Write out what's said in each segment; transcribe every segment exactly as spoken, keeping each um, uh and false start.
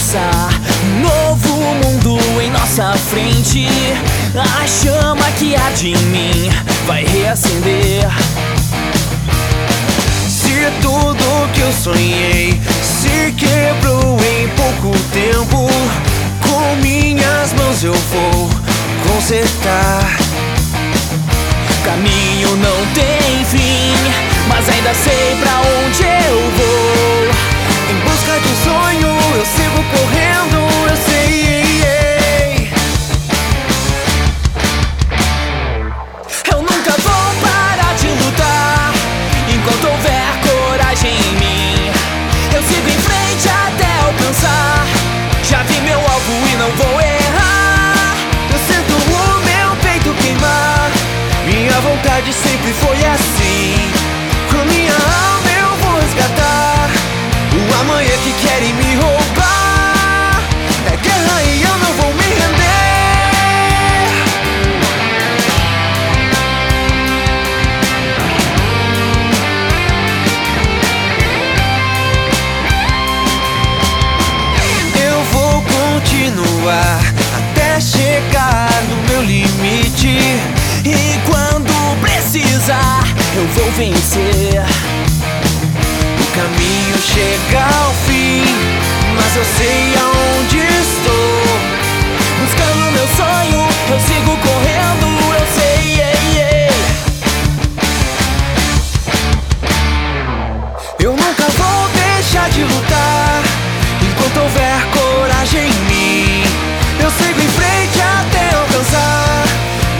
pensar. Novo mundo em nossa frente, a chama que há de mim vai reacender. Se tudo que eu sonhei se quebrou em pouco tempo, com minhas mãos eu vou consertar. Caminho não tem fim, mas ainda sei pra onde eu vou. Em busca de um sonho eu sigo correndo, eu sei. Eu nunca vou parar de lutar, enquanto houver coragem em mim. Eu sigo em frente até alcançar, já vi meu alvo e não vou errar. Eu sinto o meu peito queimar, minha vontade sempre foi assim. Com minha alma eu vou resgatar o amanhã que querem me roubar. É guerra e eu não vou me render. Eu vou continuar até chegar no meu limite, e quando precisar eu vou vencer. O caminho chega ao fim, mas eu sei aonde estou. Buscando meu sonho, eu sigo correndo, eu sei. Eu nunca vou deixar de lutar, enquanto houver coragem em mim. Eu sigo em frente até alcançar,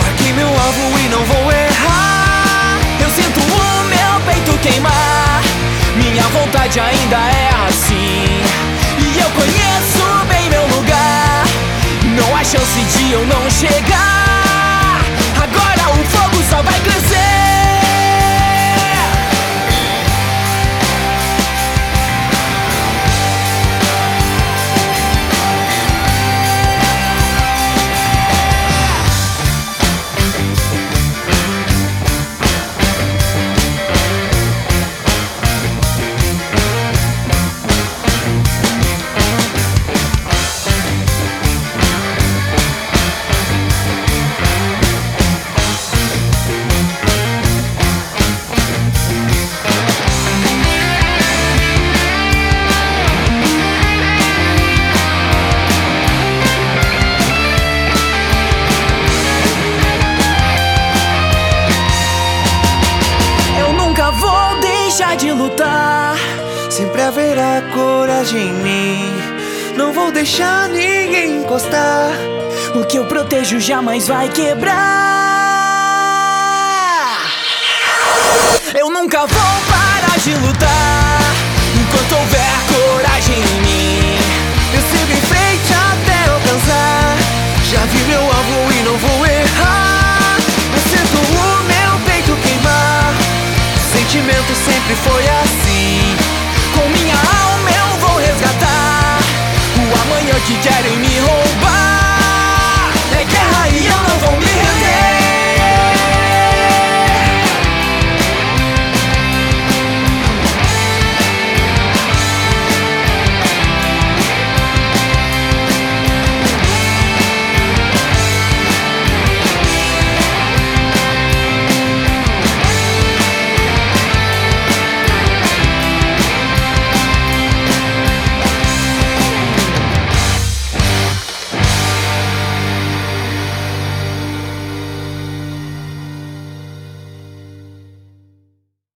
marquei meu alvo e não vou errar. Eu sinto o meu peito queimar, minha vontade ainda é assim. E eu conheço bem meu lugar, não há chance de eu não chegar. Agora o fogo só vai crescer. Haverá coragem em mim, não vou deixar ninguém encostar. O que eu protejo jamais vai quebrar. Eu nunca vou parar de lutar, enquanto houver coragem em mim. Eu sigo em frente até alcançar, já vi meu alvo e não vou errar. Eu sinto o meu peito queimar, o sentimento sempre foi assim. Com minha alma eu vou resgatar o amanhã que querem me roubar.